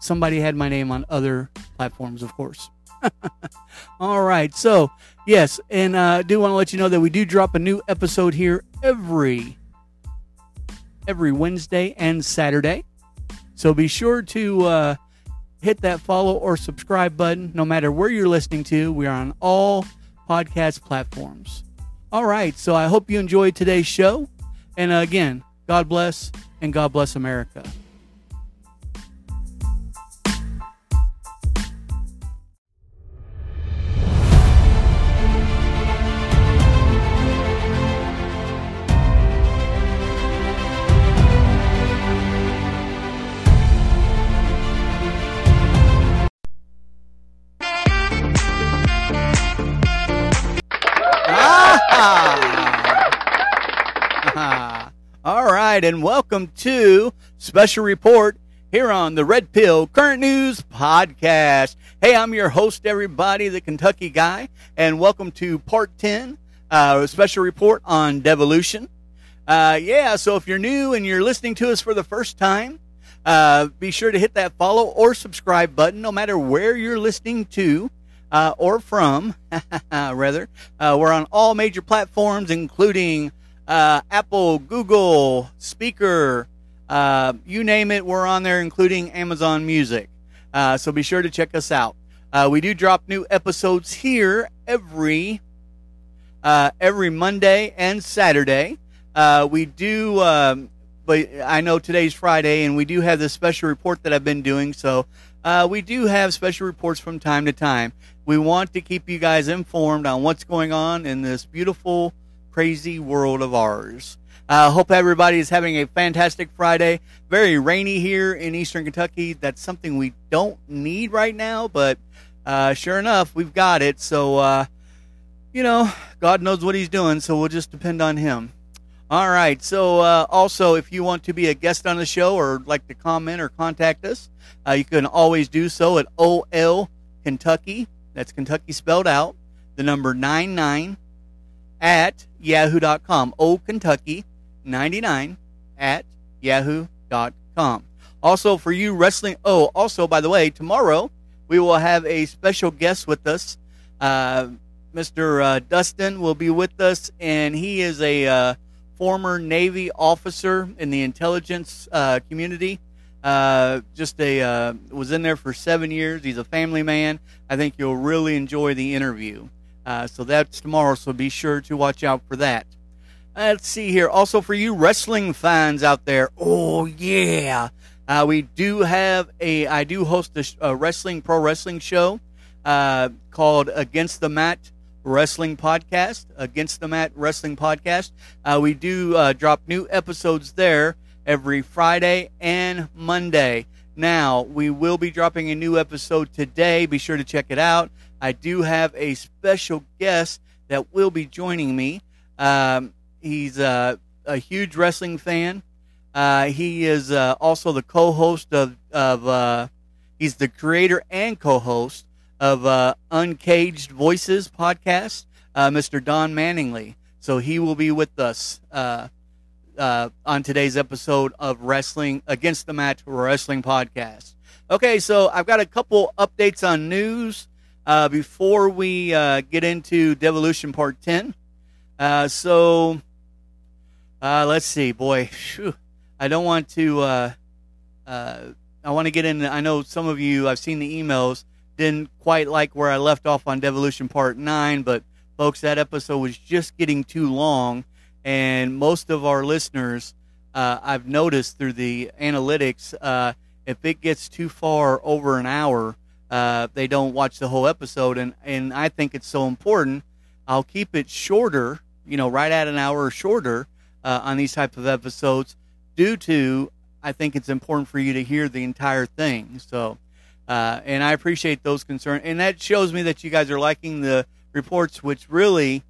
Somebody had my name on other platforms, of course. All right. So, yes, and I do want to let you know that we do drop a new episode here every Wednesday and Saturday. So be sure to hit that follow or subscribe button. No matter where you're listening to, we are on all podcast platforms. All right. So I hope you enjoyed today's show. And again, God bless and God bless America. And welcome to Special Report here on the Red Pill Current News Podcast. Hey, I'm your host, everybody, the Kentucky Guy, and welcome to Part 10, Special Report on Devolution. So if you're new and you're listening to us for the first time, be sure to hit that follow or subscribe button, no matter where you're listening to or from, rather. We're on all major platforms, including Apple, Google, Speaker, you name it, we're on there, including Amazon Music. So be sure to check us out. We do drop new episodes here every Monday and Saturday. But I know today's Friday, and we do have this special report that I've been doing. So we do have special reports from time to time. We want to keep you guys informed on what's going on in this beautiful, crazy world of ours. Hope everybody is having a fantastic Friday. Very rainy here in Eastern Kentucky. That's something we don't need right now, but sure enough, we've got it. So, God knows what he's doing, so we'll just depend on him. All right. So, also, if you want to be a guest on the show or like to comment or contact us, you can always do so at OL Kentucky. That's Kentucky spelled out. The number 99. At yahoo.com. OKentucky99 at yahoo.com. Also, for you wrestling. Oh, also, by the way, tomorrow we will have a special guest with us. Mr. Dustin will be with us, and he is a former Navy officer in the intelligence community. Was in there for 7 years. He's a family man. I think you'll really enjoy the interview. So that's tomorrow, so be sure to watch out for that. Let's see here. Also, for you wrestling fans out there, oh, yeah. We do have I do host a pro wrestling show called Against the Mat Wrestling Podcast. Against the Mat Wrestling Podcast. We do drop new episodes there every Friday and Monday. Now, we will be dropping a new episode today. Be sure to check it out. I do have a special guest that will be joining me. He's a huge wrestling fan. He is also the co-host he's the creator and co-host of Uncaged Voices podcast. Mr. Don Manningly. So he will be with us on today's episode of Wrestling Against the Mat Wrestling Podcast. Okay, so I've got a couple updates on news before we get into Devolution Part 10. Let's see, boy. Whew. I don't want to. I want to get in. I know some of you. I've seen the emails. Didn't quite like where I left off on Devolution Part 9, but folks, that episode was just getting too long. And most of our listeners, I've noticed through the analytics, if it gets too far over an hour, they don't watch the whole episode. And I think it's so important. I'll keep it shorter, you know, right at an hour or shorter on these type of episodes due to, I think it's important for you to hear the entire thing. So, and I appreciate those concerns. And that shows me that you guys are liking the reports, which really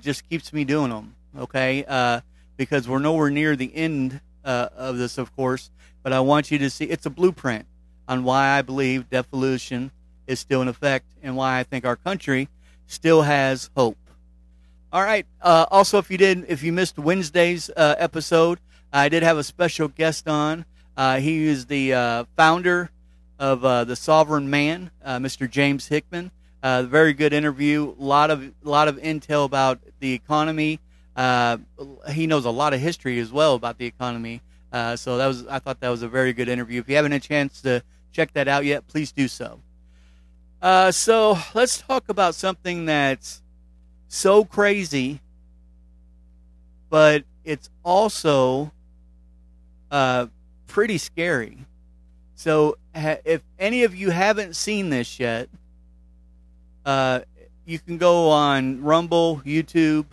just keeps me doing them. Okay, because we're nowhere near the end of this, of course, but I want you to see it's a blueprint on why I believe devolution is still in effect and why I think our country still has hope. All right. Also, if you missed Wednesday's episode, I did have a special guest on. He is the founder of the Sovereign Man, Mr. James Hickman. Very good interview. A lot of intel about the economy. He knows a lot of history as well about the economy. So I thought that was a very good interview. If you haven't had a chance to check that out yet, please do so. So let's talk about something that's so crazy, but it's also pretty scary. So if any of you haven't seen this yet, you can go on Rumble, YouTube,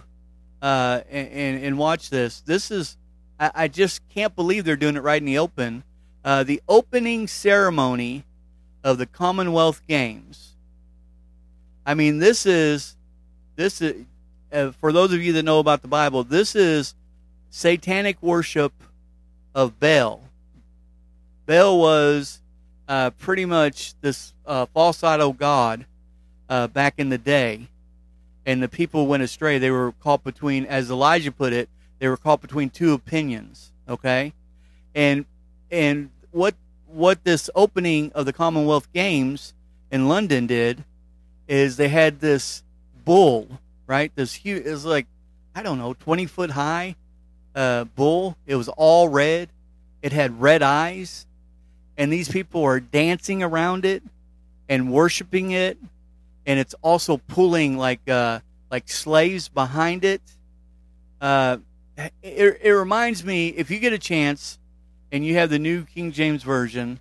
and watch this. This is, I just can't believe they're doing it right in the open. The opening ceremony of the Commonwealth Games. I mean, this is for those of you that know about the Bible, this is satanic worship of Baal. Baal was pretty much this false idol god back in the day. And the people went astray. They were caught between, as Elijah put it, they were caught between two opinions. Okay, and what this opening of the Commonwealth Games in London did is they had this bull, right? This huge, it was like, I don't know, 20-foot high bull. It was all red. It had red eyes, and these people are dancing around it and worshiping it. And it's also pulling like slaves behind it. It reminds me, if you get a chance and you have the New King James Version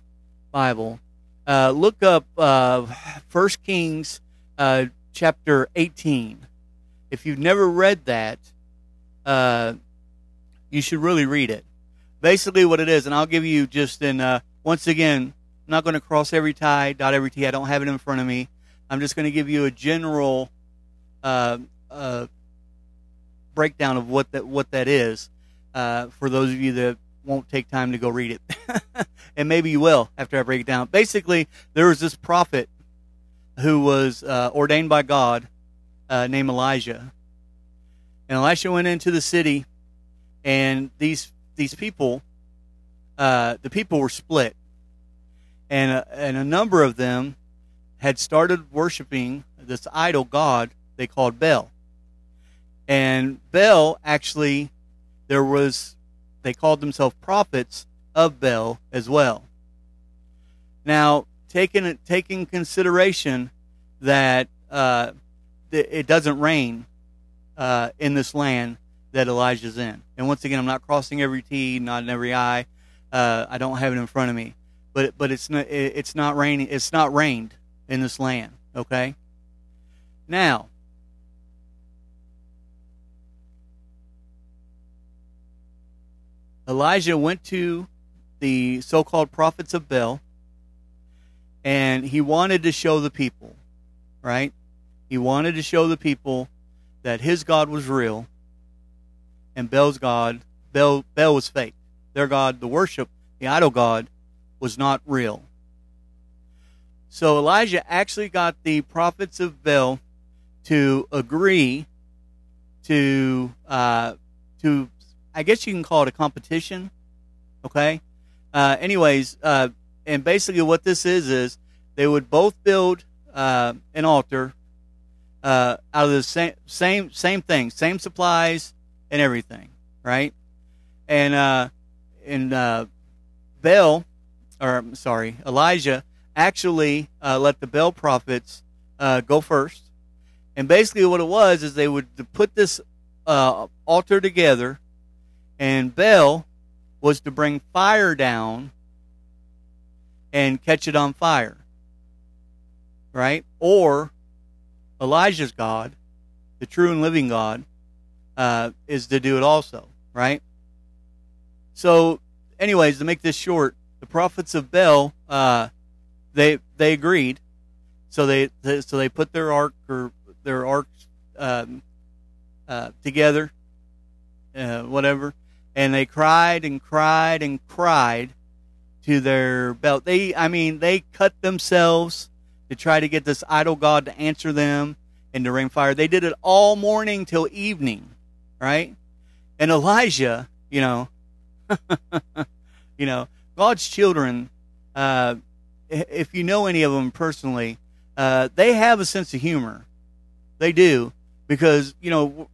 Bible, look up 1 Kings chapter 18. If you've never read that, you should really read it. Basically what it is, and I'll give you just in, once again, I'm not going to cross every tie, dot every T. I don't have it in front of me. I'm just going to give you a general breakdown of what that is for those of you that won't take time to go read it. And maybe you will after I break it down. Basically, there was this prophet who was ordained by God named Elijah. And Elisha went into the city, and these people, the people were split. And a number of them had started worshiping this idol god they called Baal. And Baal, actually, they called themselves prophets of Baal as well. Now, taking consideration that it doesn't rain in this land that Elijah's in. And once again, I'm not crossing every T, not in every I. I don't have it in front of me, but it's not raining. It's not rained in this land, okay? Now, Elijah went to the so-called prophets of Baal, and he wanted to show the people, right? He wanted to show the people that his God was real, and Baal was fake. Their God, the worship, the idol god, was not real. So Elijah actually got the prophets of Baal to agree to I guess you can call it a competition. Okay. Anyways, and basically what this is they would both build an altar out of the same thing, same supplies and everything, right? And Elijah actually let the Baal prophets go first. And basically what it was is they would put this altar together, and Baal was to bring fire down and catch it on fire, right? Or Elijah's God, the true and living God, is to do it also, right? So anyways, to make this short, the prophets of Baal, they agreed. So they put their arcs together, whatever, and they cried to their Baal. They cut themselves to try to get this idol god to answer them and to rain fire. They did it all morning till evening, right? And Elijah, God's children, if you know any of them personally, they have a sense of humor. They do, because,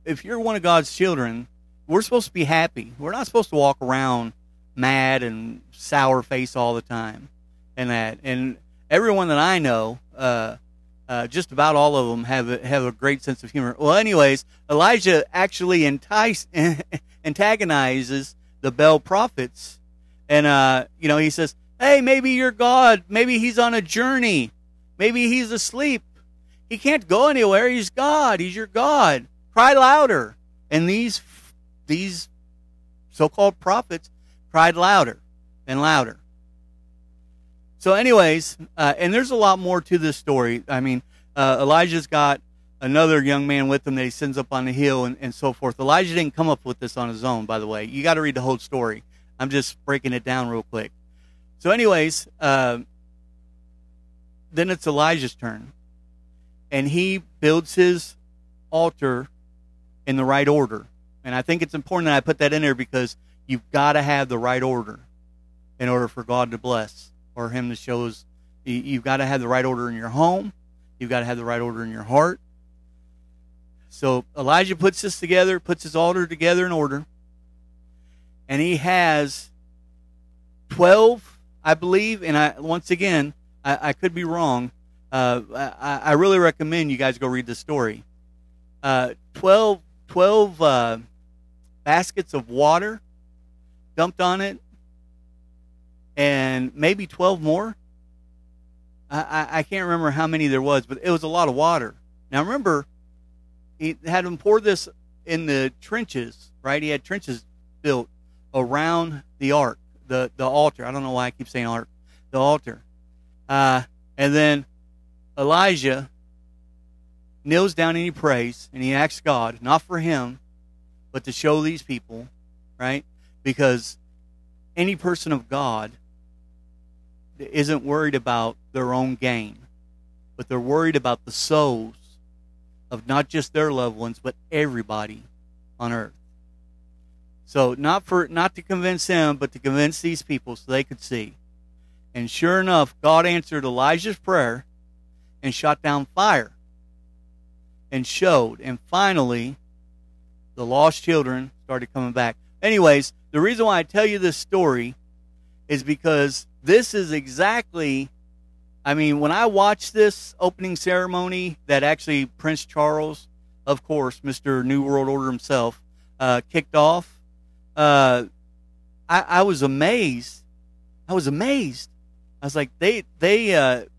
if you're one of God's children, we're supposed to be happy. We're not supposed to walk around mad and sour face all the time and that. And everyone that I know, just about all of them have a great sense of humor. Well, anyways, Elijah actually antagonizes the Baal prophets. And, he says, hey, maybe your God, maybe he's on a journey. Maybe he's asleep. He can't go anywhere. He's God. He's your God. Cry louder. And these so-called prophets cried louder and louder. So anyways, and there's a lot more to this story. Elijah's got another young man with him that he sends up on the hill and so forth. Elijah didn't come up with this on his own, by the way. You got to read the whole story. I'm just breaking it down real quick. So anyways, then it's Elijah's turn. And he builds his altar in the right order. And I think it's important that I put that in there, because you've got to have the right order in order for God to bless. Or him to show us, you've got to have the right order in your home. You've got to have the right order in your heart. So Elijah puts this together, puts his altar together in order. And he has 12, I believe, and I could be wrong. I really recommend you guys go read the story. 12 baskets of water dumped on it. And maybe 12 more. I can't remember how many there was, but it was a lot of water. Now remember, he had him pour this in the trenches, right? He had trenches built around the ark, the altar. I don't know why I keep saying ark, the altar. And then Elijah kneels down and he prays, and he asks God, not for him, but to show these people, right? Because any person of God isn't worried about their own gain, but they're worried about the souls of not just their loved ones, but everybody on earth. So not to convince him, but to convince these people so they could see. And sure enough, God answered Elijah's prayer and shot down fire and showed. And finally, the lost children started coming back. Anyways, the reason why I tell you this story is because this is exactly, when I watched this opening ceremony that actually Prince Charles, of course, Mr. New World Order himself, kicked off, I was amazed. I was like,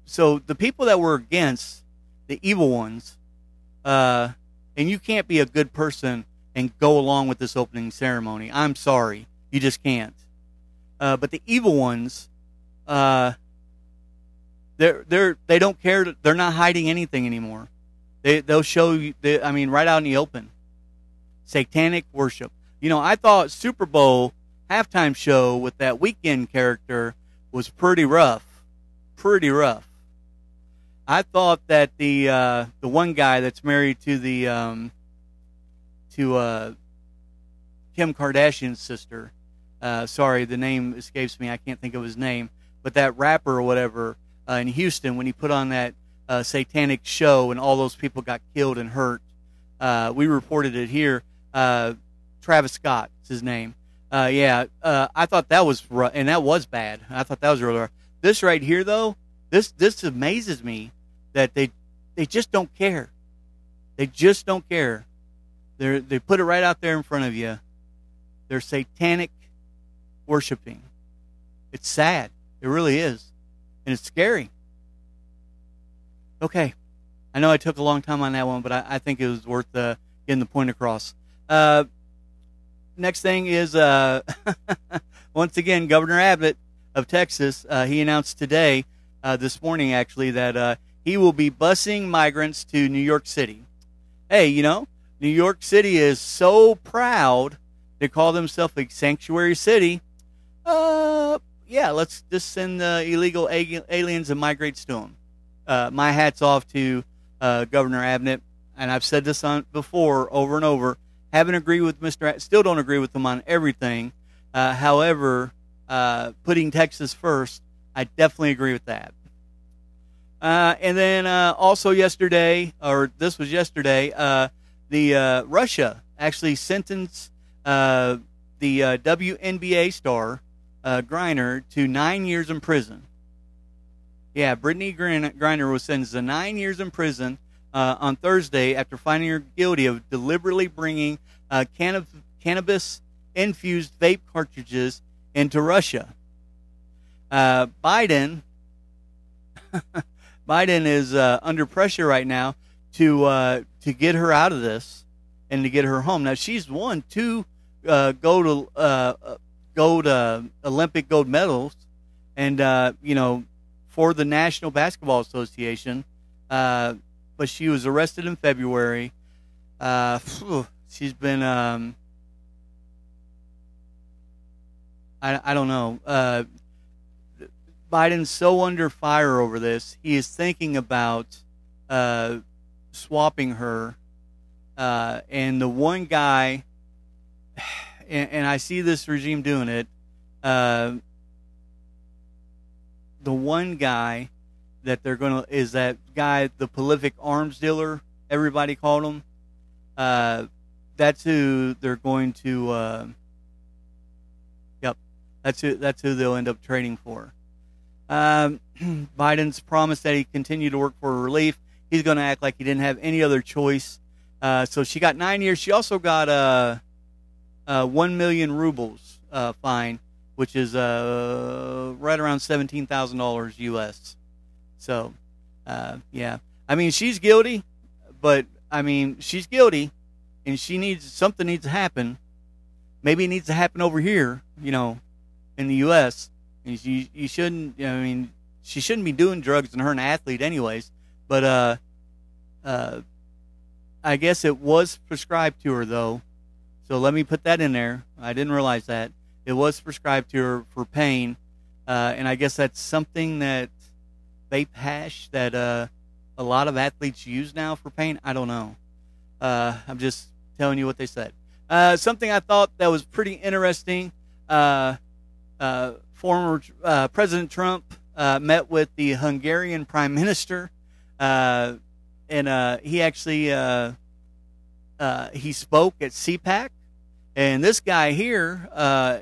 so the people that were against the evil ones, and you can't be a good person and go along with this opening ceremony. I'm sorry. You just can't. But the evil ones, they don't care. They're not hiding anything anymore. They'll show you, right out in the open. Satanic worship. I thought Super Bowl halftime show with that Weekend character was pretty rough. I thought that the one guy that's married to the to Kim Kardashian's sister. Sorry, the name escapes me. I can't think of his name. But that rapper or whatever in Houston, when he put on that satanic show and all those people got killed and hurt, we reported it here. Travis Scott is his name. I thought that was rough, and that was bad. I thought that was really rough. This right here, though, this amazes me that they just don't care. They just don't care. They put it right out there in front of you. They're satanic worshiping. It's sad. It really is, and it's scary. Okay, I know I took a long time on that one, but I think it was worth getting the point across. Next thing is, once again, Governor Abbott of Texas, he announced today, this morning actually, that he will be busing migrants to New York City. Hey, you know, New York City is so proud to call themselves a sanctuary city. Let's just send the illegal aliens and migrants to them. My hat's off to Governor Abbott, and I've said this before over and over. Haven't agreed with still don't agree with him on everything. However, putting Texas first, I definitely agree with that. And then also yesterday, or this was yesterday, the Russia actually sentenced the WNBA star Griner to 9 years in prison. Yeah, Brittney Griner was sentenced to 9 years in prison on Thursday after finding her guilty of deliberately bringing cannabis-infused vape cartridges into Russia. Biden is under pressure right now to get her out of this and to get her home. Now she's won two Olympic gold medals, and for the National Basketball Association. But she was arrested in February. She's been I don't know. Biden's so under fire over this. He is thinking about swapping her. And the one guy, and I see this regime doing it, the one guy that they're going to, is that guy, the prolific arms dealer, everybody called him. That's who they're going to, that's who they'll end up trading for. Biden's promised that he continued to work for relief. He's going to act like he didn't have any other choice. So she got 9 years. She also got a 1 million rubles fine, which is right around $17,000 U.S. So, she's guilty, but she's guilty, and she needs to happen. Maybe it needs to happen over here, in the U.S. And you shouldn't. She shouldn't be doing drugs, and her an athlete, anyways. But I guess it was prescribed to her, though. So let me put that in there. I didn't realize that it was prescribed to her for pain, and I guess that's something that vape hash that a lot of athletes use now for pain. I don't know. I'm just telling you what they said. Something I thought that was pretty interesting. Former President Trump met with the Hungarian Prime Minister, and he actually he spoke at CPAC. And this guy here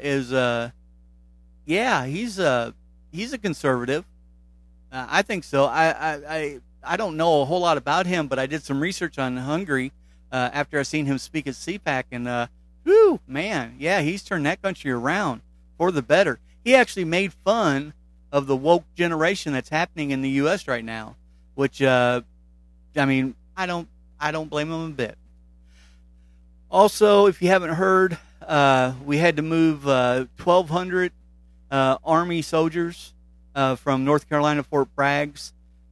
he's a conservative. I think so. I don't know a whole lot about him, but I did some research on Hungary after I seen him speak at CPAC, and he's turned that country around for the better. He actually made fun of the woke generation that's happening in the U.S. right now, which I don't blame him a bit. Also, if you haven't heard, we had to move 1,200 Army soldiers from North Carolina, Fort Bragg.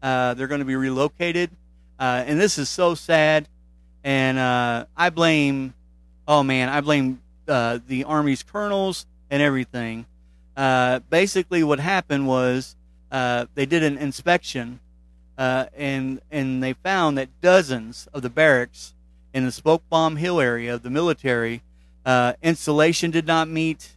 They're going to be relocated. And this is so sad. And I blame the Army's colonels and everything. Basically what happened was they did an inspection and they found that dozens of the barracks in the Spokebomb Hill area of the military. Insulation did not meet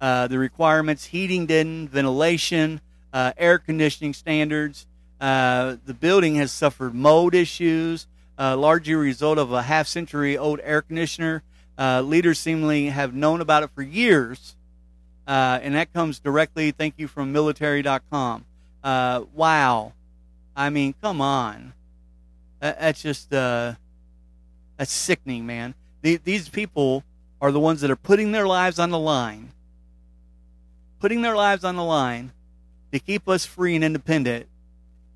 the requirements. Heating didn't. Ventilation, air conditioning standards. The building has suffered mold issues, largely a result of a half-century-old air conditioner. Leaders seemingly have known about it for years, and that comes directly, thank you, from military.com. Wow. I mean, come on. That's sickening, man. These people are the ones that are putting their lives on the line, to keep us free and independent.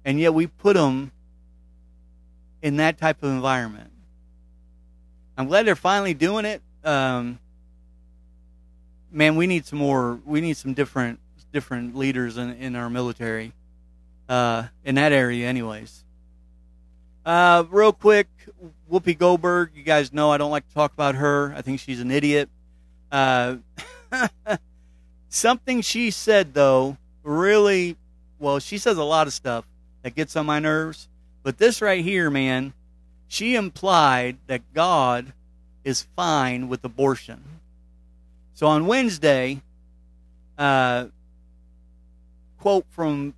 And yet we put them in that type of environment. I'm glad they're finally doing it. Man, we need some more. We need some different leaders in our military, in that area, anyways. Real quick, Whoopi Goldberg. You guys know I don't like to talk about her. I think she's an idiot. Something she said, though, really, well, she says a lot of stuff that gets on my nerves. But this right here, man, she implied that God is fine with abortion. So on Wednesday, quote from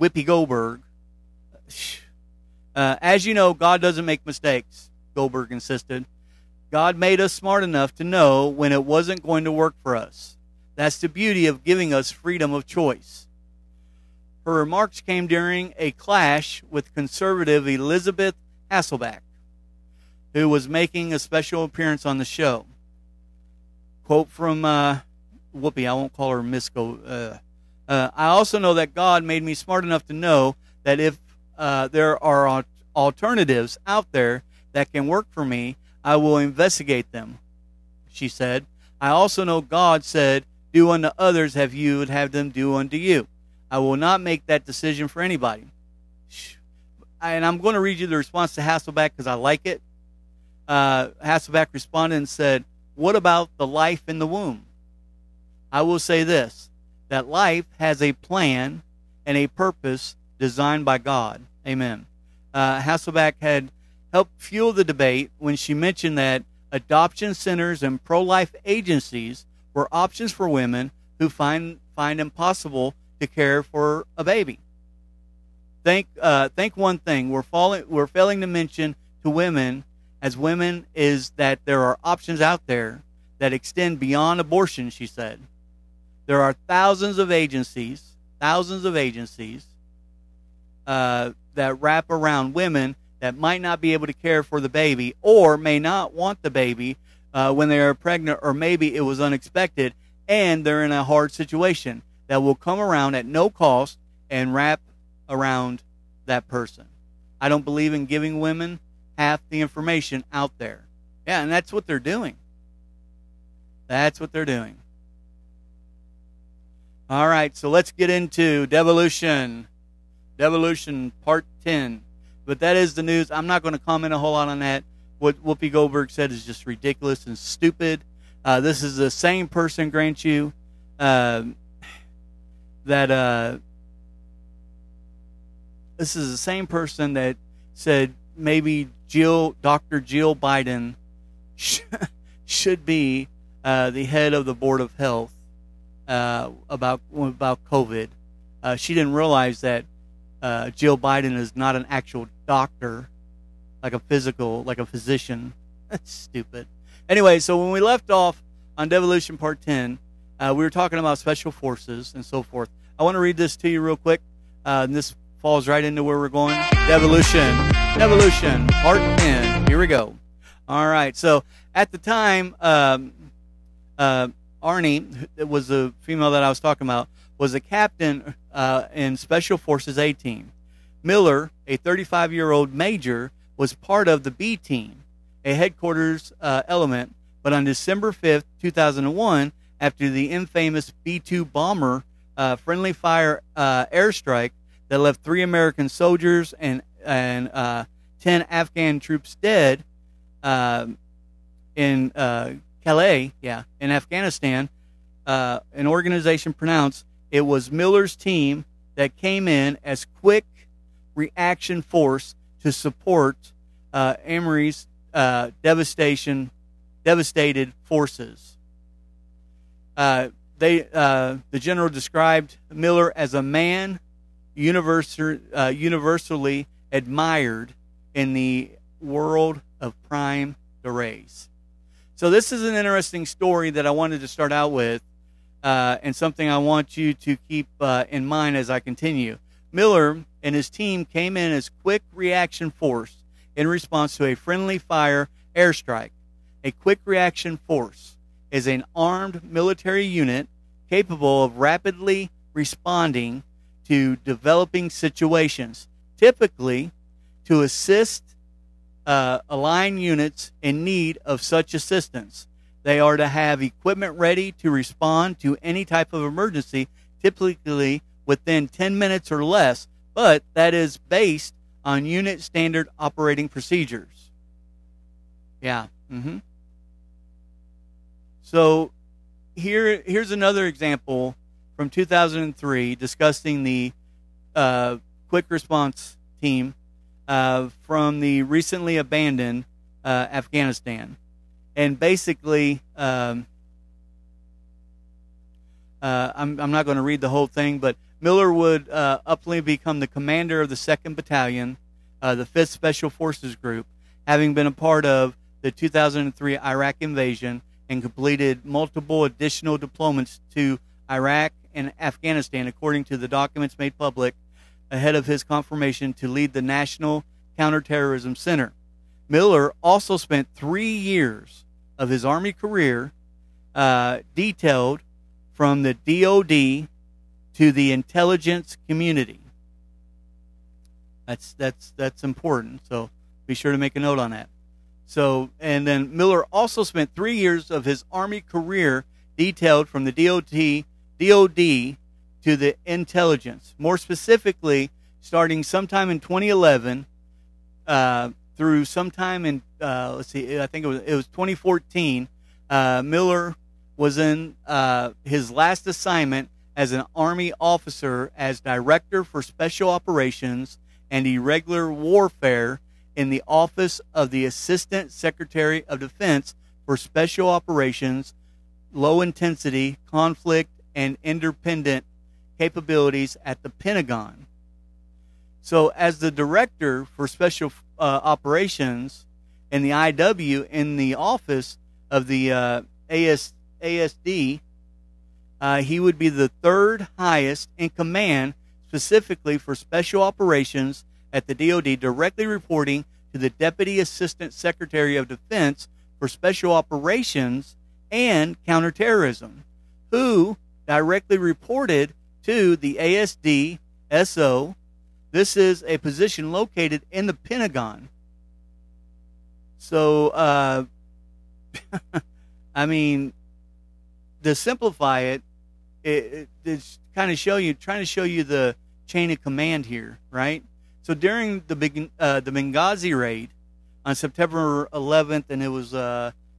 Whoopi Goldberg, as you know, God doesn't make mistakes, Goldberg insisted. God made us smart enough to know when it wasn't going to work for us. That's the beauty of giving us freedom of choice. Her remarks came during a clash with conservative Elizabeth Hasselbeck, who was making a special appearance on the show. Quote from Whoopi, I won't call her Miss Go. I also know that God made me smart enough to know that if there are alternatives out there that can work for me, I will investigate them, she said. I also know God said, do unto others as you would have them do unto you. I will not make that decision for anybody. And I'm going to read you the response to Hasselbeck because I like it. Hasselbeck responded and said, what about the life in the womb? I will say this, that life has a plan and a purpose designed by God. Amen. Hasselbeck had helped fuel the debate when she mentioned that adoption centers and pro-life agencies were options for women who find impossible to care for a baby. Think one thing we're failing to mention to women as women is that there are options out there that extend beyond abortion, she said. There are thousands of agencies that wrap around women that might not be able to care for the baby or may not want the baby when they are pregnant, or maybe it was unexpected and they're in a hard situation, that will come around at no cost and wrap around that person. I don't believe in giving women half the information out there. Yeah, and that's what they're doing. All right, so let's get into Devolution. Devolution Part 10. But that is the news. I'm not going to comment a whole lot on that. What Whoopi Goldberg said is just ridiculous and stupid. This is the same person, grant you, this is the same person that said maybe Dr. Jill Biden should be the head of the Board of Health about COVID. She didn't realize that Jill Biden is not an actual doctor, like a physician. That's stupid. Anyway, so when we left off on Devolution Part 10, we were talking about special forces and so forth. I want to read this to you real quick. And this falls right into where we're going. Devolution, Part 10. Here we go. All right. So at the time, Arnie, it was the female that I was talking about, was a captain in Special Forces A team. Miller, a 35-year-old major, was part of the B team, a headquarters element. But on December 5th, 2001, after the infamous B-2 bomber friendly fire airstrike that left 3 American soldiers and 10 Afghan troops dead in Calais, in Afghanistan, an organization pronounced it was Miller's team that came in as quick reaction force to support Emery's devastated forces. The general described Miller as a man universally admired in the world of prime derays. So this is an interesting story that I wanted to start out with, and something I want you to keep in mind as I continue. Miller and his team came in as quick reaction force in response to a friendly fire airstrike. A quick reaction force is an armed military unit capable of rapidly responding to developing situations, typically to assist aligned units in need of such assistance. They are to have equipment ready to respond to any type of emergency, typically within 10 minutes or less, but that is based on unit standard operating procedures. Yeah. Mm-hmm. So here's another example from 2003 discussing the quick response team from the recently abandoned Afghanistan. And basically, I'm not going to read the whole thing, but Miller would ultimately become the commander of the 2nd Battalion, the 5th Special Forces Group, having been a part of the 2003 Iraq invasion and completed multiple additional deployments to Iraq and Afghanistan, according to the documents made public ahead of his confirmation to lead the National Counterterrorism Center. Miller also spent 3 years of his Army career detailed from the DOD to the intelligence community. That's important, so be sure to make a note on that. So, and then Miller also spent 3 years of his Army career detailed from the DOD to the intelligence, more specifically, starting sometime in 2011 through sometime in, I think it was 2014, Miller was in his last assignment as an Army officer as Director for Special Operations and Irregular Warfare in the Office of the Assistant Secretary of Defense for Special Operations, Low Intensity, Conflict, and Independent Capabilities at the Pentagon. So as the Director for Special Operations and the IW in the Office of the ASD, he would be the third highest in command, specifically for Special Operations at the DOD, directly reporting to the Deputy Assistant Secretary of Defense for Special Operations and Counterterrorism, who directly reported to the ASD SO. This is a position located in the Pentagon. So, I mean, to simplify it, it's kind of trying to show you the chain of command here, right? So during the Benghazi raid on September 11th, and it was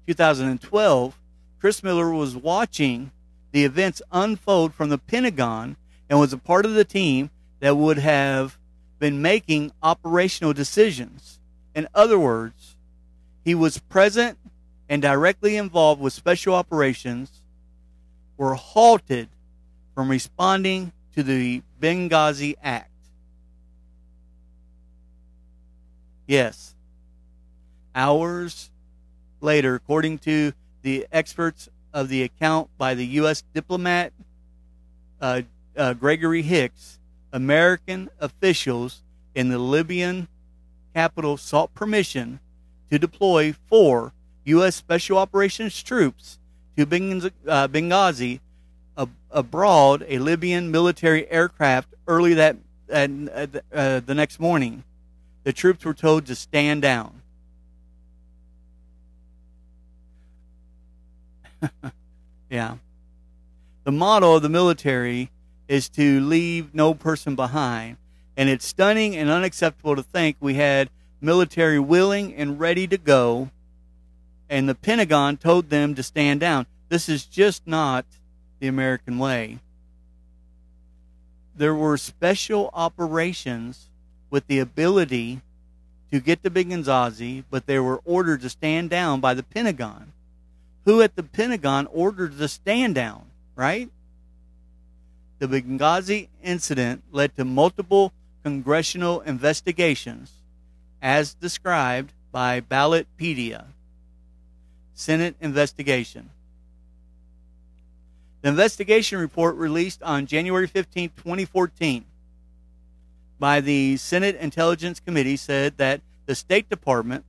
2012, Chris Miller was watching the events unfold from the Pentagon and was a part of the team that would have been making operational decisions. In other words, he was present and directly involved with special operations, were halted from responding to the Benghazi Act. Yes. Hours later, according to the experts of the account by the U.S. diplomat Gregory Hicks, American officials in the Libyan capital sought permission to deploy 4 U.S. Special Operations troops to Benghazi aboard a Libyan military aircraft early the next morning. The troops were told to stand down. Yeah. The motto of the military is to leave no person behind, and it's stunning and unacceptable to think we had military willing and ready to go, and the Pentagon told them to stand down. This is just not the American way. There were special operations with the ability to get to Benghazi, but they were ordered to stand down by the Pentagon. Who at the Pentagon ordered the stand down, right? The Benghazi incident led to multiple congressional investigations, as described by Ballotpedia. Senate investigation. The investigation report released on January 15, 2014 by the Senate Intelligence Committee said that the State Department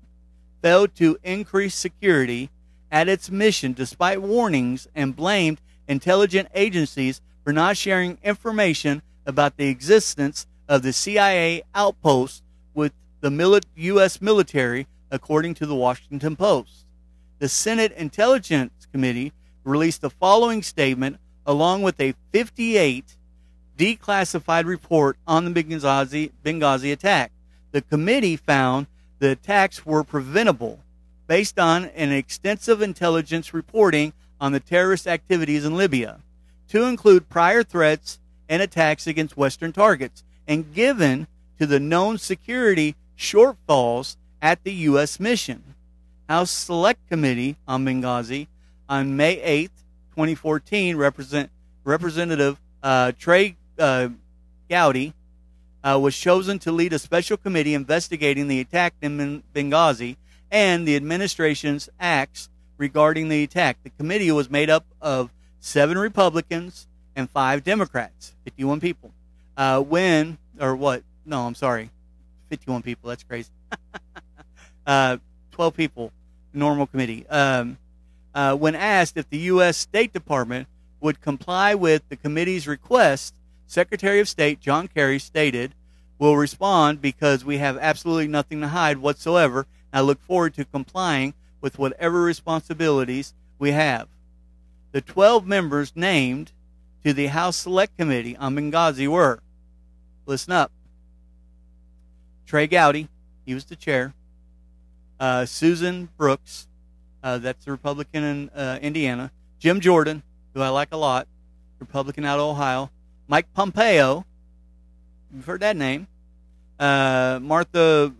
failed to increase security at its mission despite warnings and blamed intelligence agencies for not sharing information about the existence of the CIA outposts with the U.S. military, according to the Washington Post. The Senate Intelligence Committee released the following statement along with a 58 declassified report on the Benghazi attack. The committee found the attacks were preventable based on an extensive intelligence reporting on the terrorist activities in Libya, to include prior threats and attacks against Western targets, and given to the known security shortfalls at the U.S. mission. House Select Committee on Benghazi on May 8, 2014, Representative Trey Gowdy was chosen to lead a special committee investigating the attack in Benghazi and the administration's acts regarding the attack. The committee was made up of 7 Republicans and 5 Democrats, 51 people. 51 people. That's crazy. 12 people, normal committee. When asked if the U.S. State Department would comply with the committee's request, Secretary of State John Kerry stated, "We'll respond because we have absolutely nothing to hide whatsoever. I look forward to complying with whatever responsibilities we have." The 12 members named to the House Select Committee on Benghazi were, listen up, Trey Gowdy, he was the chair, Susan Brooks, that's the Republican in Indiana, Jim Jordan, who I like a lot, Republican out of Ohio, Mike Pompeo, you've heard that name, Martha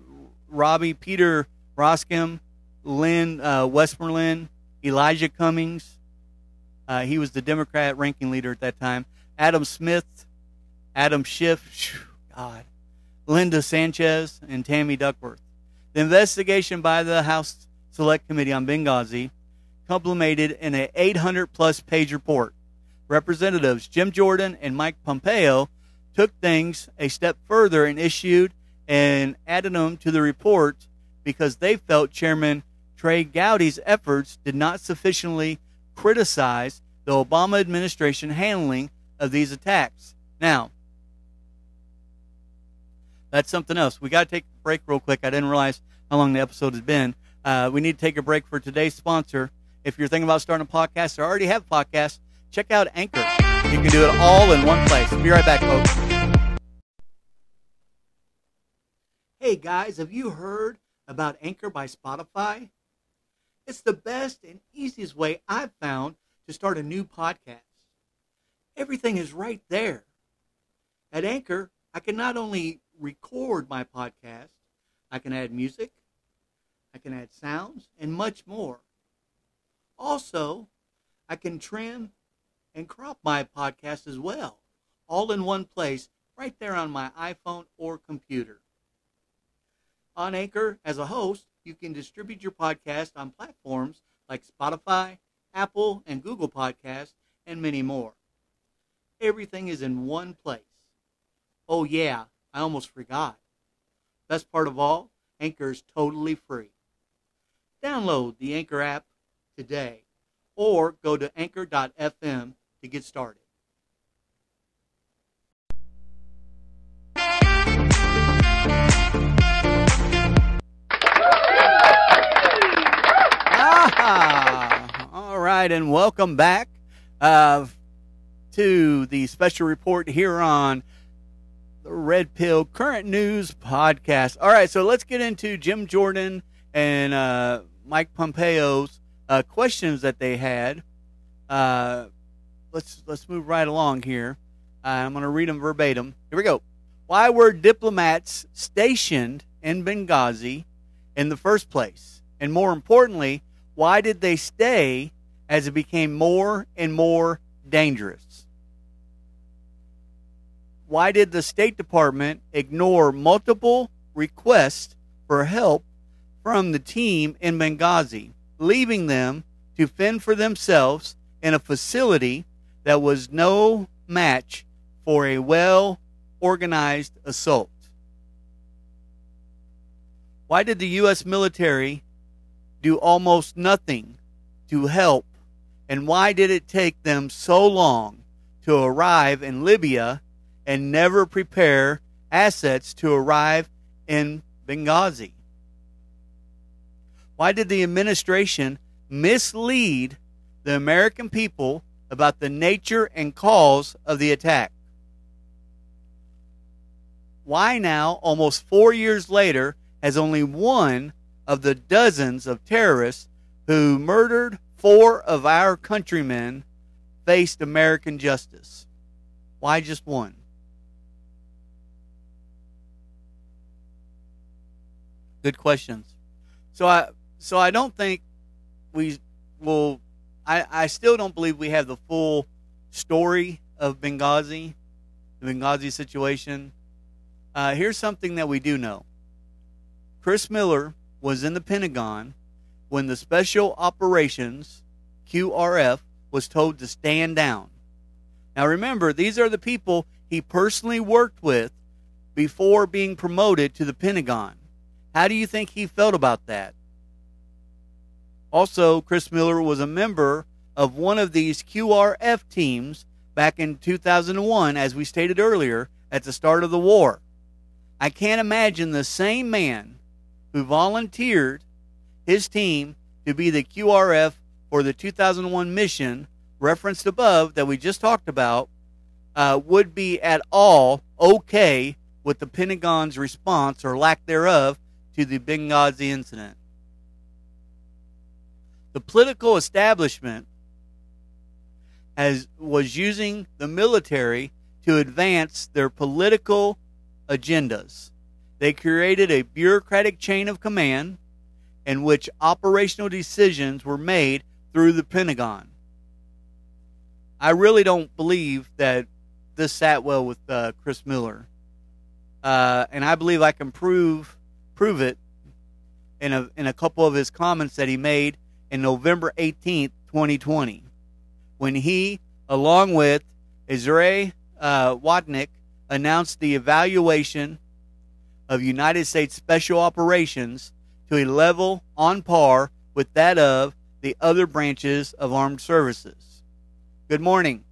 Robbie, Peter Roskam, Lynn Westmoreland, Elijah Cummings, he was the Democrat ranking leader at that time, Adam Smith, Adam Schiff, Linda Sanchez, and Tammy Duckworth. The investigation by the House Select Committee on Benghazi culminated in an 800-plus page report. Representatives Jim Jordan and Mike Pompeo took things a step further and issued an addendum to the report because they felt Chairman Trey Gowdy's efforts did not sufficiently criticize the Obama administration handling of these attacks. Now, that's something else. We got to take a break real quick. I didn't realize how long the episode has been. We need to take a break for today's sponsor. If you're thinking about starting a podcast or already have podcasts, check out Anchor. You can do it all in one place. Be right back, folks. Hey, guys, have you heard about Anchor by Spotify? It's the best and easiest way I've found to start a new podcast. Everything is right there. At Anchor, I can not only record my podcast, I can add music, I can add sounds, and much more. Also, I can trim and crop my podcast as well, all in one place, right there on my iPhone or computer. On Anchor, as a host, you can distribute your podcast on platforms like Spotify, Apple, and Google Podcasts, and many more. Everything is in one place. Oh yeah, I almost forgot. Best part of all, Anchor is totally free. Download the Anchor app today or go to anchor.fm to get started. All right, and welcome back to the special report here on the Red Pill Current News Podcast. All right, so let's get into Jim Jordan and Mike Pompeo's questions that they had. Let's move right along here. I'm going to read them verbatim. Here we go. Why were diplomats stationed in Benghazi in the first place? And more importantly, why did they stay as it became more and more dangerous? Why did the State Department ignore multiple requests for help from the team in Benghazi, leaving them to fend for themselves in a facility that was no match for a well-organized assault? Why did the U.S. military do almost nothing to help, and why did it take them so long to arrive in Libya and never prepare assets to arrive in Benghazi? Why did the administration mislead the American people about the nature and cause of the attack? Why now, almost 4 years later, has only one of the dozens of terrorists who murdered four of our countrymen faced American justice? Why just one? Good questions. So I don't think we will. I still don't believe we have the full story of Benghazi, the Benghazi situation. Here's something that we do know. Chris Miller was in the Pentagon when the Special Operations, QRF, was told to stand down. Now remember, these are the people he personally worked with before being promoted to the Pentagon. How do you think he felt about that? Also, Chris Miller was a member of one of these QRF teams back in 2001, as we stated earlier, at the start of the war. I can't imagine the same man who volunteered his team to be the QRF for the 2001 mission referenced above that we just talked about would be at all okay with the Pentagon's response or lack thereof to the Benghazi incident. The political establishment was using the military to advance their political agendas. They created a bureaucratic chain of command in which operational decisions were made through the Pentagon. I really don't believe that this sat well with Chris Miller. And I believe I can prove it in a couple of his comments that he made in November 18th, 2020, when he, along with Israel Watnick, announced the evaluation of United States Special Operations to a level on par with that of the other branches of armed services. Good morning,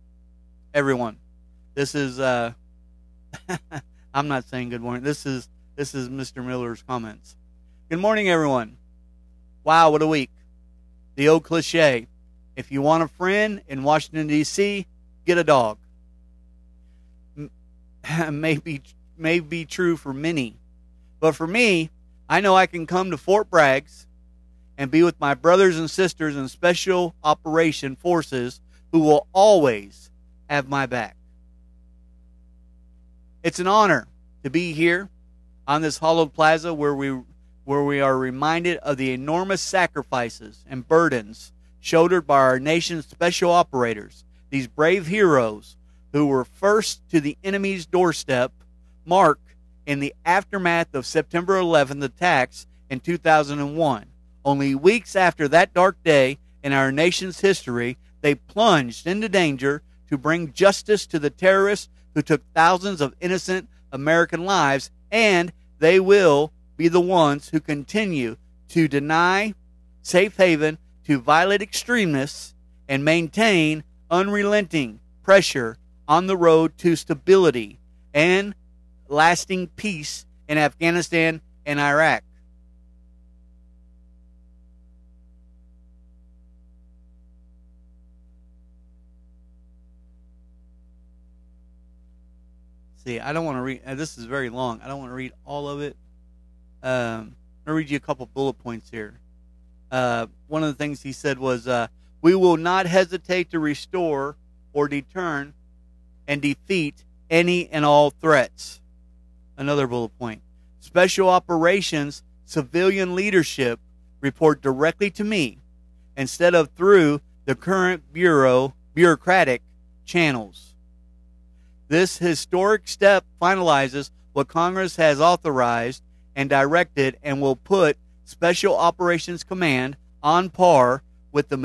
everyone. This is, I'm not saying good morning. This is Mr. Miller's comments. Good morning, everyone. Wow, what a week. The old cliche, if you want a friend in Washington, D.C., get a dog. May be true for many. But for me, I know I can come to Fort Bragg and be with my brothers and sisters in Special Operation Forces who will always have my back. It's an honor to be here on this hallowed plaza where we are reminded of the enormous sacrifices and burdens shouldered by our nation's special operators, these brave heroes who were first to the enemy's doorstep, mark in the aftermath of September 11th attacks in 2001. Only weeks after that dark day in our nation's history, they plunged into danger to bring justice to the terrorists who took thousands of innocent American lives, and they will be the ones who continue to deny safe haven to violent extremists and maintain unrelenting pressure on the road to stability and lasting peace in Afghanistan and Iraq. See, I don't want to read, this is very long. I don't want to read all of it. I'm going to read you a couple bullet points here. One of the things he said was, we will not hesitate to restore or deter and defeat any and all threats. Another bullet point. special operations, civilian leadership report directly to me instead of through the current bureaucratic channels. This historic step finalizes what Congress has authorized and directed and will put Special Operations Command on par with the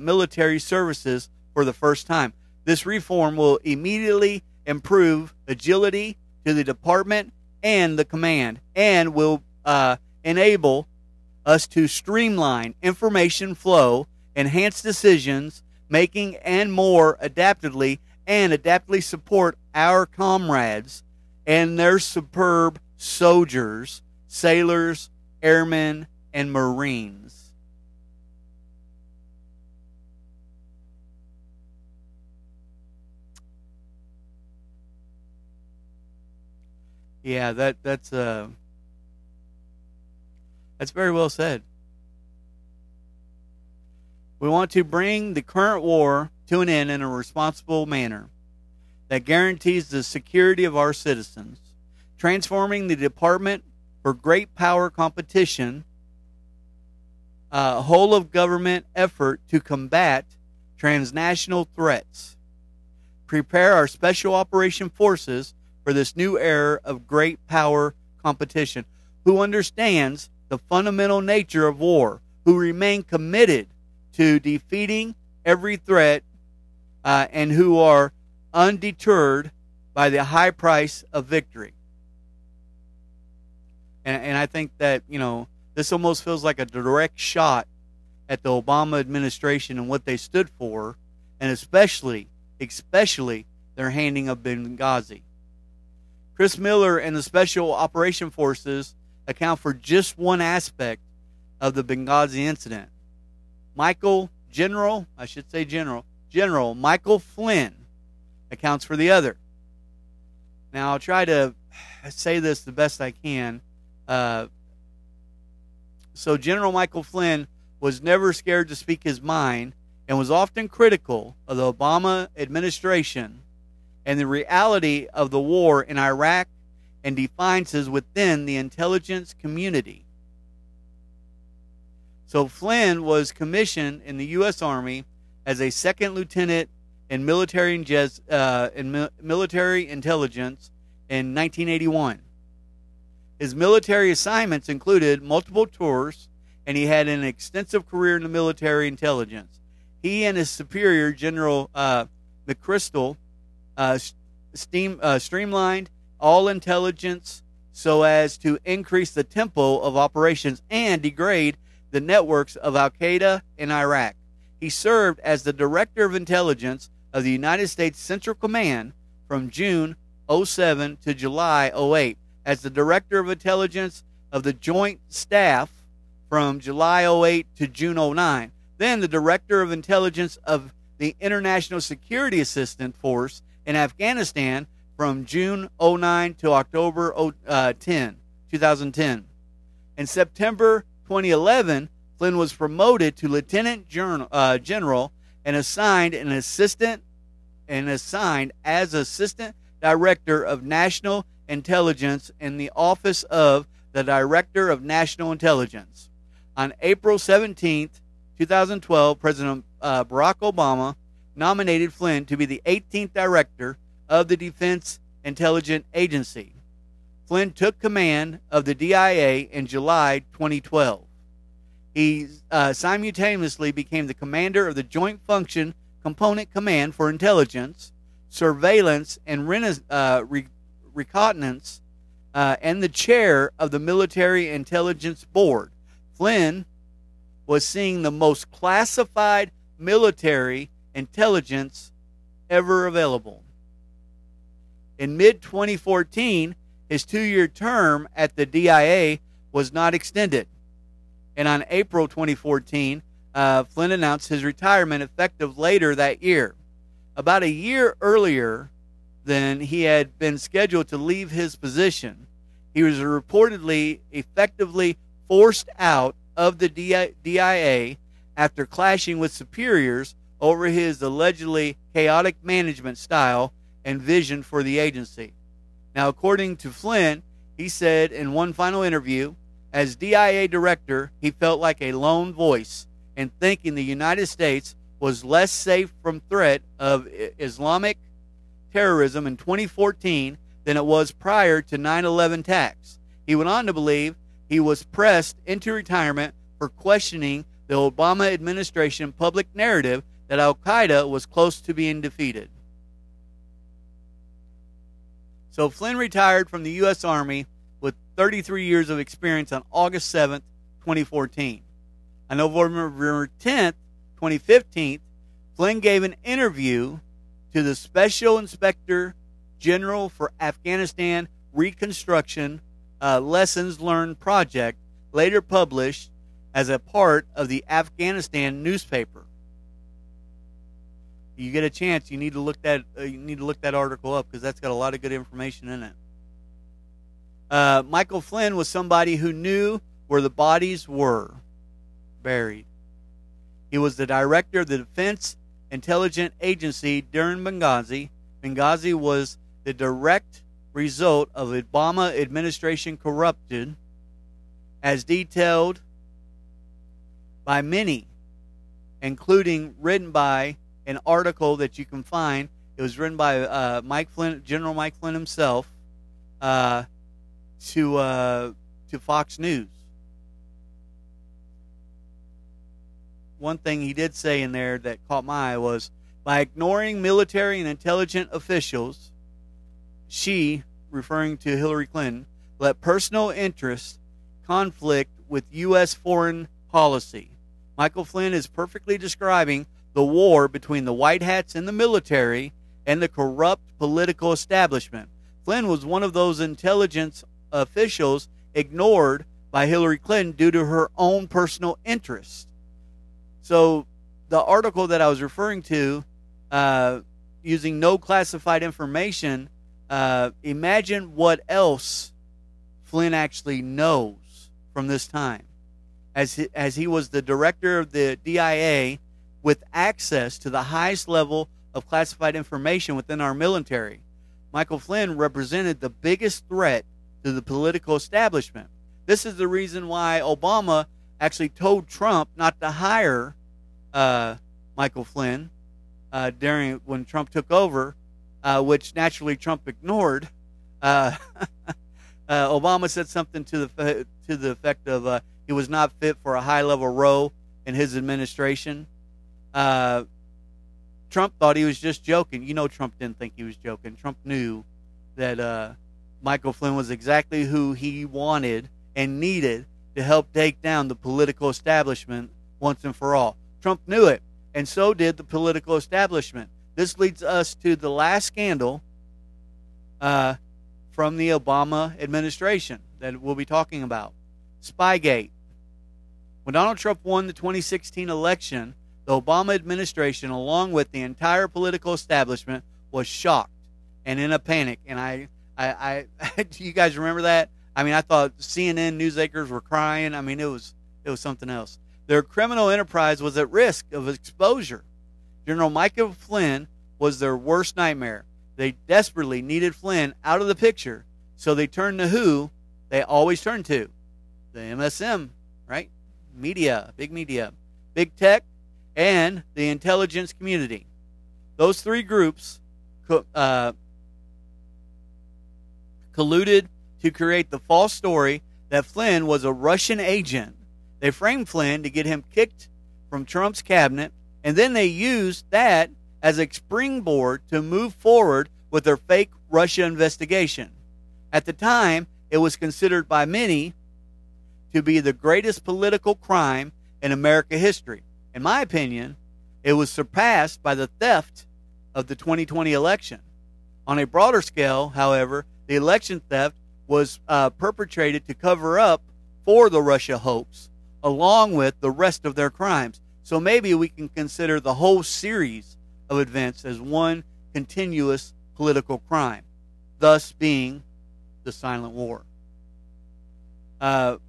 military services for the first time. This reform will immediately improve agility to the department and the command, and will enable us to streamline information flow, enhance decisions making, and more adaptively support our comrades and their superb soldiers, sailors, airmen, and Marines. Yeah, that's very well said. We want to bring the current war to an end in a responsible manner that guarantees the security of our citizens, transforming the department for great power competition, a whole of government effort to combat transnational threats. Prepare our special operation forces for this new era of great power competition, who understands the fundamental nature of war, who remain committed to defeating every threat, and who are undeterred by the high price of victory. And I think that, you know, this almost feels like a direct shot at the Obama administration and what they stood for, and especially their handing of Benghazi. Chris Miller and the Special Operation Forces account for just one aspect of the Benghazi incident. General Michael Flynn accounts for the other. Now, I'll try to say this the best I can. So General Michael Flynn was never scared to speak his mind and was often critical of the Obama administration and the reality of the war in Iraq and defiances within the intelligence community. So Flynn was commissioned in the U.S. Army as a second lieutenant in military intelligence in 1981. His military assignments included multiple tours, and he had an extensive career in the military intelligence. He and his superior, General McChrystal, streamlined all intelligence so as to increase the tempo of operations and degrade the networks of Al-Qaeda in Iraq. He served as the Director of Intelligence of the United States Central Command from June 07 to July 08, as the Director of Intelligence of the Joint Staff from July 08 to June 09, then the Director of Intelligence of the International Security Assistance Force in Afghanistan from June 09 to October 2010. In September 2011, Flynn was promoted to Lieutenant General and assigned as Assistant Director of National Intelligence in the Office of the Director of National Intelligence. On April 17, 2012, President Barack Obama nominated Flynn to be the 18th Director of the Defense Intelligence Agency. Flynn took command of the DIA in July 2012. He simultaneously became the commander of the Joint Function Component Command for Intelligence, Surveillance, and Reconnaissance, and the chair of the Military Intelligence Board. Flynn was seeing the most classified military intelligence ever available. In mid-2014, his 2-year term at the DIA was not extended, and on April 2014, Flynn announced his retirement effective later that year. About a year earlier than he had been scheduled to leave his position, he was reportedly effectively forced out of the DIA after clashing with superiors over his allegedly chaotic management style and vision for the agency. Now, according to Flynn, He said in one final interview, as DIA director, he felt like a lone voice in thinking the United States was less safe from threat of Islamic terrorism in 2014 than it was prior to 9/11 attacks. He went on to believe he was pressed into retirement for questioning the Obama administration public narrative that al-Qaeda was close to being defeated. So Flynn retired from the U.S. Army with 33 years of experience on August 7, 2014. On November 10, 2015, Flynn gave an interview to the Special Inspector General for Afghanistan Reconstruction Lessons Learned Project, later published as a part of the Afghanistan newspaper. You get a chance, you need to look that article up, because that's got a lot of good information in it. Michael Flynn was somebody who knew where the bodies were buried. He was the director of the Defense Intelligence Agency during Benghazi. Benghazi was the direct result of Obama administration corrupted, as detailed by many, including written by an article that you can find. It was written by Mike Flynn, General Mike Flynn himself, to Fox News. One thing he did say in there that caught my eye was, by ignoring military and intelligence officials, she, referring to Hillary Clinton, let personal interest conflict with U.S. foreign policy. Michael Flynn is perfectly describing the war between the White Hats and the military and the corrupt political establishment. Flynn was one of those intelligence officials ignored by Hillary Clinton due to her own personal interest. So the article that I was referring to, using no classified information, imagine what else Flynn actually knows from this time, as he was the director of the DIA with access to the highest level of classified information within our military. Michael Flynn represented the biggest threat to the political establishment. This is the reason why Obama actually told Trump not to hire Michael Flynn when Trump took over, which naturally Trump ignored. Obama said something to the effect of he was not fit for a high-level role in his administration. Trump thought he was just joking. You know, Trump didn't think he was joking. Trump knew that Michael Flynn was exactly who he wanted and needed to help take down the political establishment once and for all. Trump knew it, and so did the political establishment. This leads us to the last scandal from the Obama administration that we'll be talking about, Spygate. When Donald Trump won the 2016 election, the Obama administration, along with the entire political establishment, was shocked and in a panic. And I do you guys remember that? I mean, I thought CNN news anchors were crying. I mean, it was something else. Their criminal enterprise was at risk of exposure. General Michael Flynn was their worst nightmare. They desperately needed Flynn out of the picture, so they turned to who they always turn to: the MSM, right? Media, big tech, and the intelligence community. Those three groups colluded to create the false story that Flynn was a Russian agent. They framed Flynn to get him kicked from Trump's cabinet, and then they used that as a springboard to move forward with their fake Russia investigation. At the time, it was considered by many to be the greatest political crime in American history. In my opinion, it was surpassed by the theft of the 2020 election. On a broader scale, however, the election theft was perpetrated to cover up for the Russia hoax, along with the rest of their crimes. So maybe we can consider the whole series of events as one continuous political crime, thus being the silent war.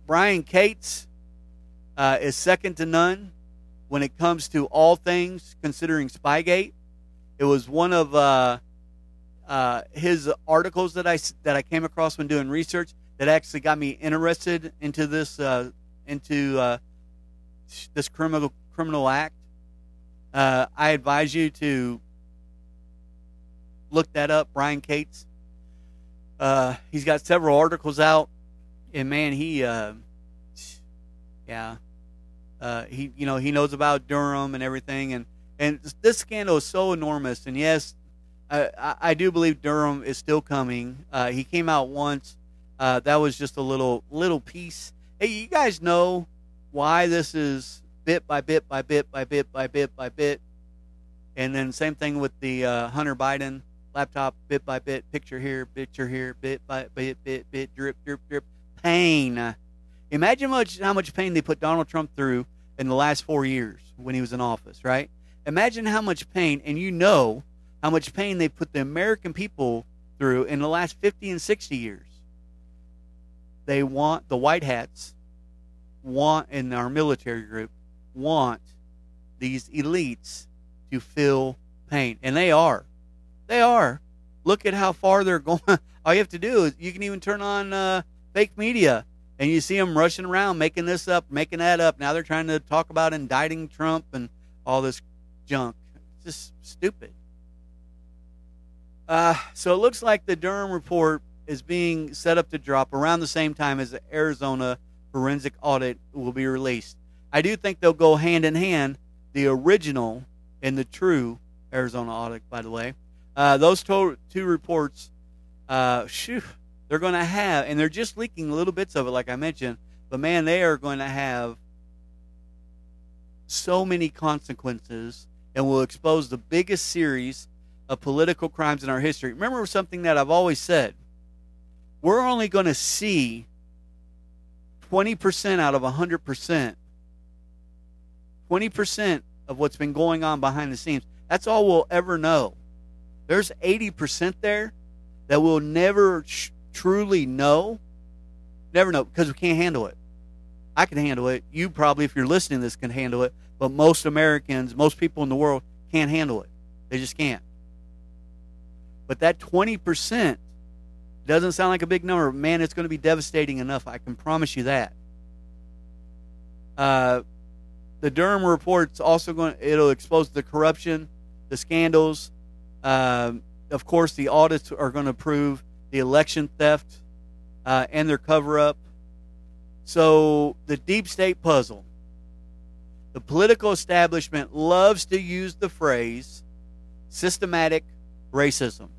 Brian Cates is second to none when it comes to all things considering Spygate. It was one of his articles that I came across when doing research that actually got me interested into this this criminal act. I advise you to look that up, Brian Cates. He's got several articles out, and man, he knows about Durham and everything, and this scandal is so enormous. And yes, I do believe Durham is still coming. He came out once. That was just a little piece. Hey, you guys know why this is bit by bit by bit by bit by bit by bit. And then same thing with the Hunter Biden laptop, bit by bit, picture here, bit by bit, bit, drip, drip, drip. Pain. Imagine how much pain they put Donald Trump through in the last 4 years when he was in office, right? Imagine how much pain, and you know how much pain they put the American people through in the last 50 and 60 years. They want, the white hats want, in our military group, want these elites to feel pain. And they are. They are. Look at how far they're going. All you have to do is you can even turn on fake media, and you see them rushing around, making this up, making that up. Now they're trying to talk about indicting Trump and all this junk. It's just stupid. So it looks like the Durham report is being set up to drop around the same time as the Arizona forensic audit will be released. I do think they'll go hand in hand, the original and the true Arizona audit, by the way. Those two reports, they're going to have, and they're just leaking little bits of it, like I mentioned, but man, they are going to have so many consequences and will expose the biggest series of political crimes in our history. Remember something that I've always said. We're only going to see 20% out of 100%. 20% of what's been going on behind the scenes. That's all we'll ever know. There's 80% there that we'll never truly know. Never know, because we can't handle it. I can handle it. You probably, if you're listening to this, can handle it. But most Americans, most people in the world can't handle it. They just can't. But that 20%, doesn't sound like a big number, but man, it's going to be devastating enough. I can promise you that. The Durham report's also it'll expose the corruption, the scandals. Of course, the audits are going to prove the election theft and their cover-up. So the deep state puzzle. The political establishment loves to use the phrase systematic racism.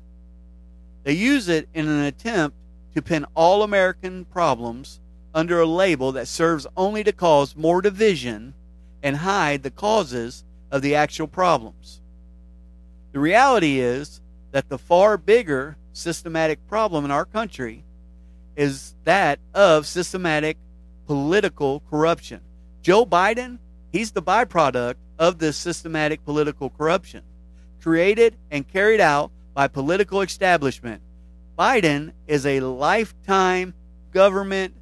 They use it in an attempt to pin all American problems under a label that serves only to cause more division and hide the causes of the actual problems. The reality is that the far bigger systematic problem in our country is that of systematic political corruption. Joe Biden, he's the byproduct of this systematic political corruption created and carried out by political establishment. Biden is a lifetime government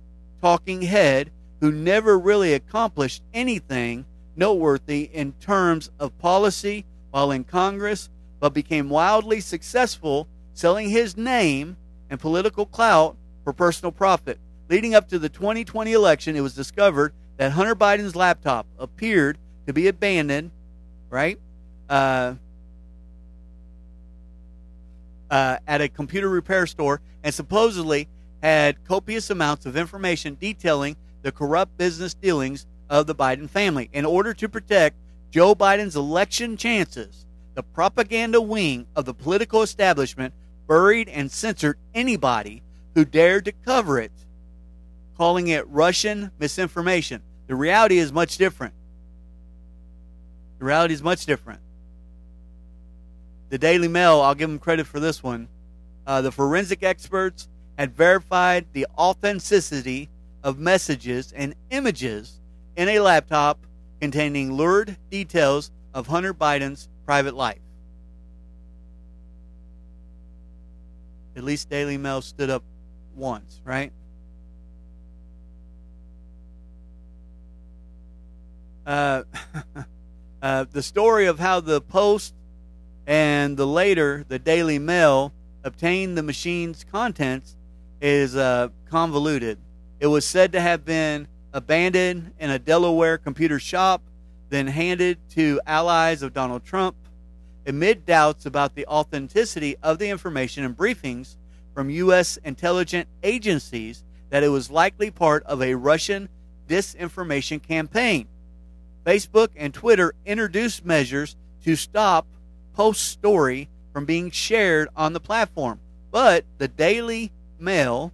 talking head who never really accomplished anything noteworthy in terms of policy while in Congress, but became wildly successful selling his name and political clout for personal profit. Leading up to the 2020 election, it was discovered that Hunter Biden's laptop appeared to be abandoned, right? At a computer repair store, and supposedly had copious amounts of information detailing the corrupt business dealings of the Biden family. In order to protect Joe Biden's election chances, the propaganda wing of the political establishment buried and censored anybody who dared to cover it, calling it Russian misinformation. The reality is much different. The Daily Mail, I'll give them credit for this one. The forensic experts had verified the authenticity of messages and images in a laptop containing lurid details of Hunter Biden's private life. At least Daily Mail stood up once, right? The story of how the Post and the Daily Mail obtained the machine's contents is convoluted. It was said to have been abandoned in a Delaware computer shop, then handed to allies of Donald Trump, amid doubts about the authenticity of the information and briefings from U.S. intelligence agencies that it was likely part of a Russian disinformation campaign. Facebook and Twitter introduced measures to stop Post's story from being shared on the platform, but the Daily Mail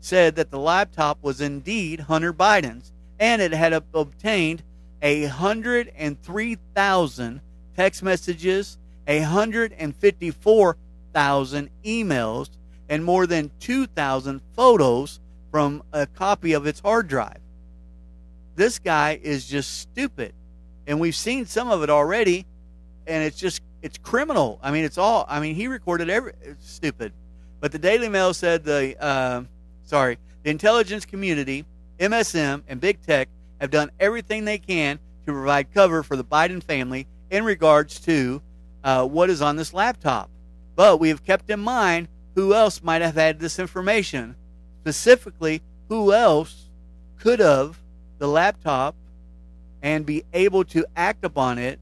said that the laptop was indeed Hunter Biden's, and it had obtained 103,000 text messages, 154,000 emails, and more than 2,000 photos from a copy of its hard drive. This guy is just stupid, and we've seen some of it already, and it's criminal. I mean, he recorded it's stupid. But the Daily Mail said the intelligence community, MSM, and big tech have done everything they can to provide cover for the Biden family in regards to what is on this laptop. But we have kept in mind who else might have had this information. Specifically, who else could have the laptop and be able to act upon it,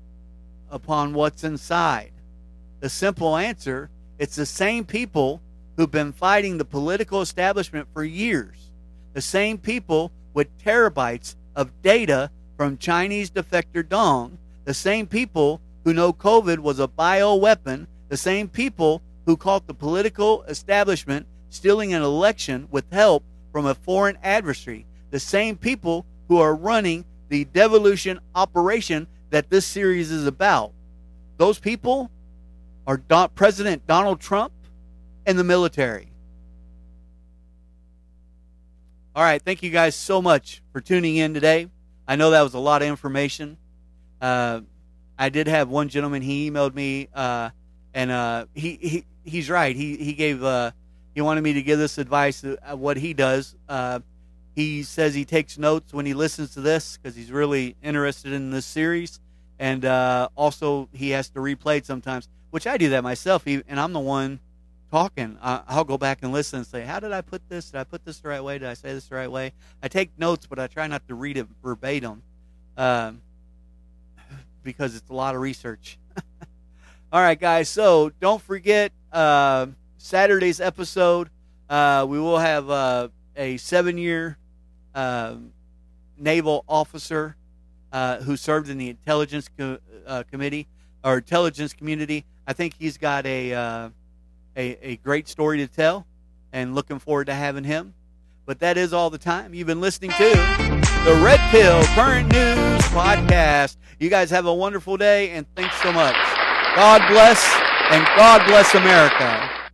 upon what's inside. The simple answer, it's the same people who've been fighting the political establishment for years. The same people with terabytes of data from Chinese defector Dong. The same people who know COVID was a bioweapon. The same people who caught the political establishment stealing an election with help from a foreign adversary. The same people who are running the devolution operation that this series is about. Those people are President Donald Trump and the military. All right, thank you guys so much for tuning in today. I know that was a lot of information. I did have one gentleman, he emailed me, he's right. He wanted me to give this advice, what he does. He says he takes notes when he listens to this because he's really interested in this series. And also he has to replay it sometimes, which I do that myself. And I'm the one talking. I'll go back and listen and say, how did I put this? Did I put this the right way? Did I say this the right way? I take notes, but I try not to read it verbatim because it's a lot of research. All right, guys. So don't forget Saturday's episode. We will have a 7-year naval officer who served in the intelligence committee or intelligence community. I think he's got a great story to tell, and looking forward to having him. But that is all the time. You've been listening to the Red Pill Current News Podcast. You guys have a wonderful day, and thanks so much. God bless, and God bless America.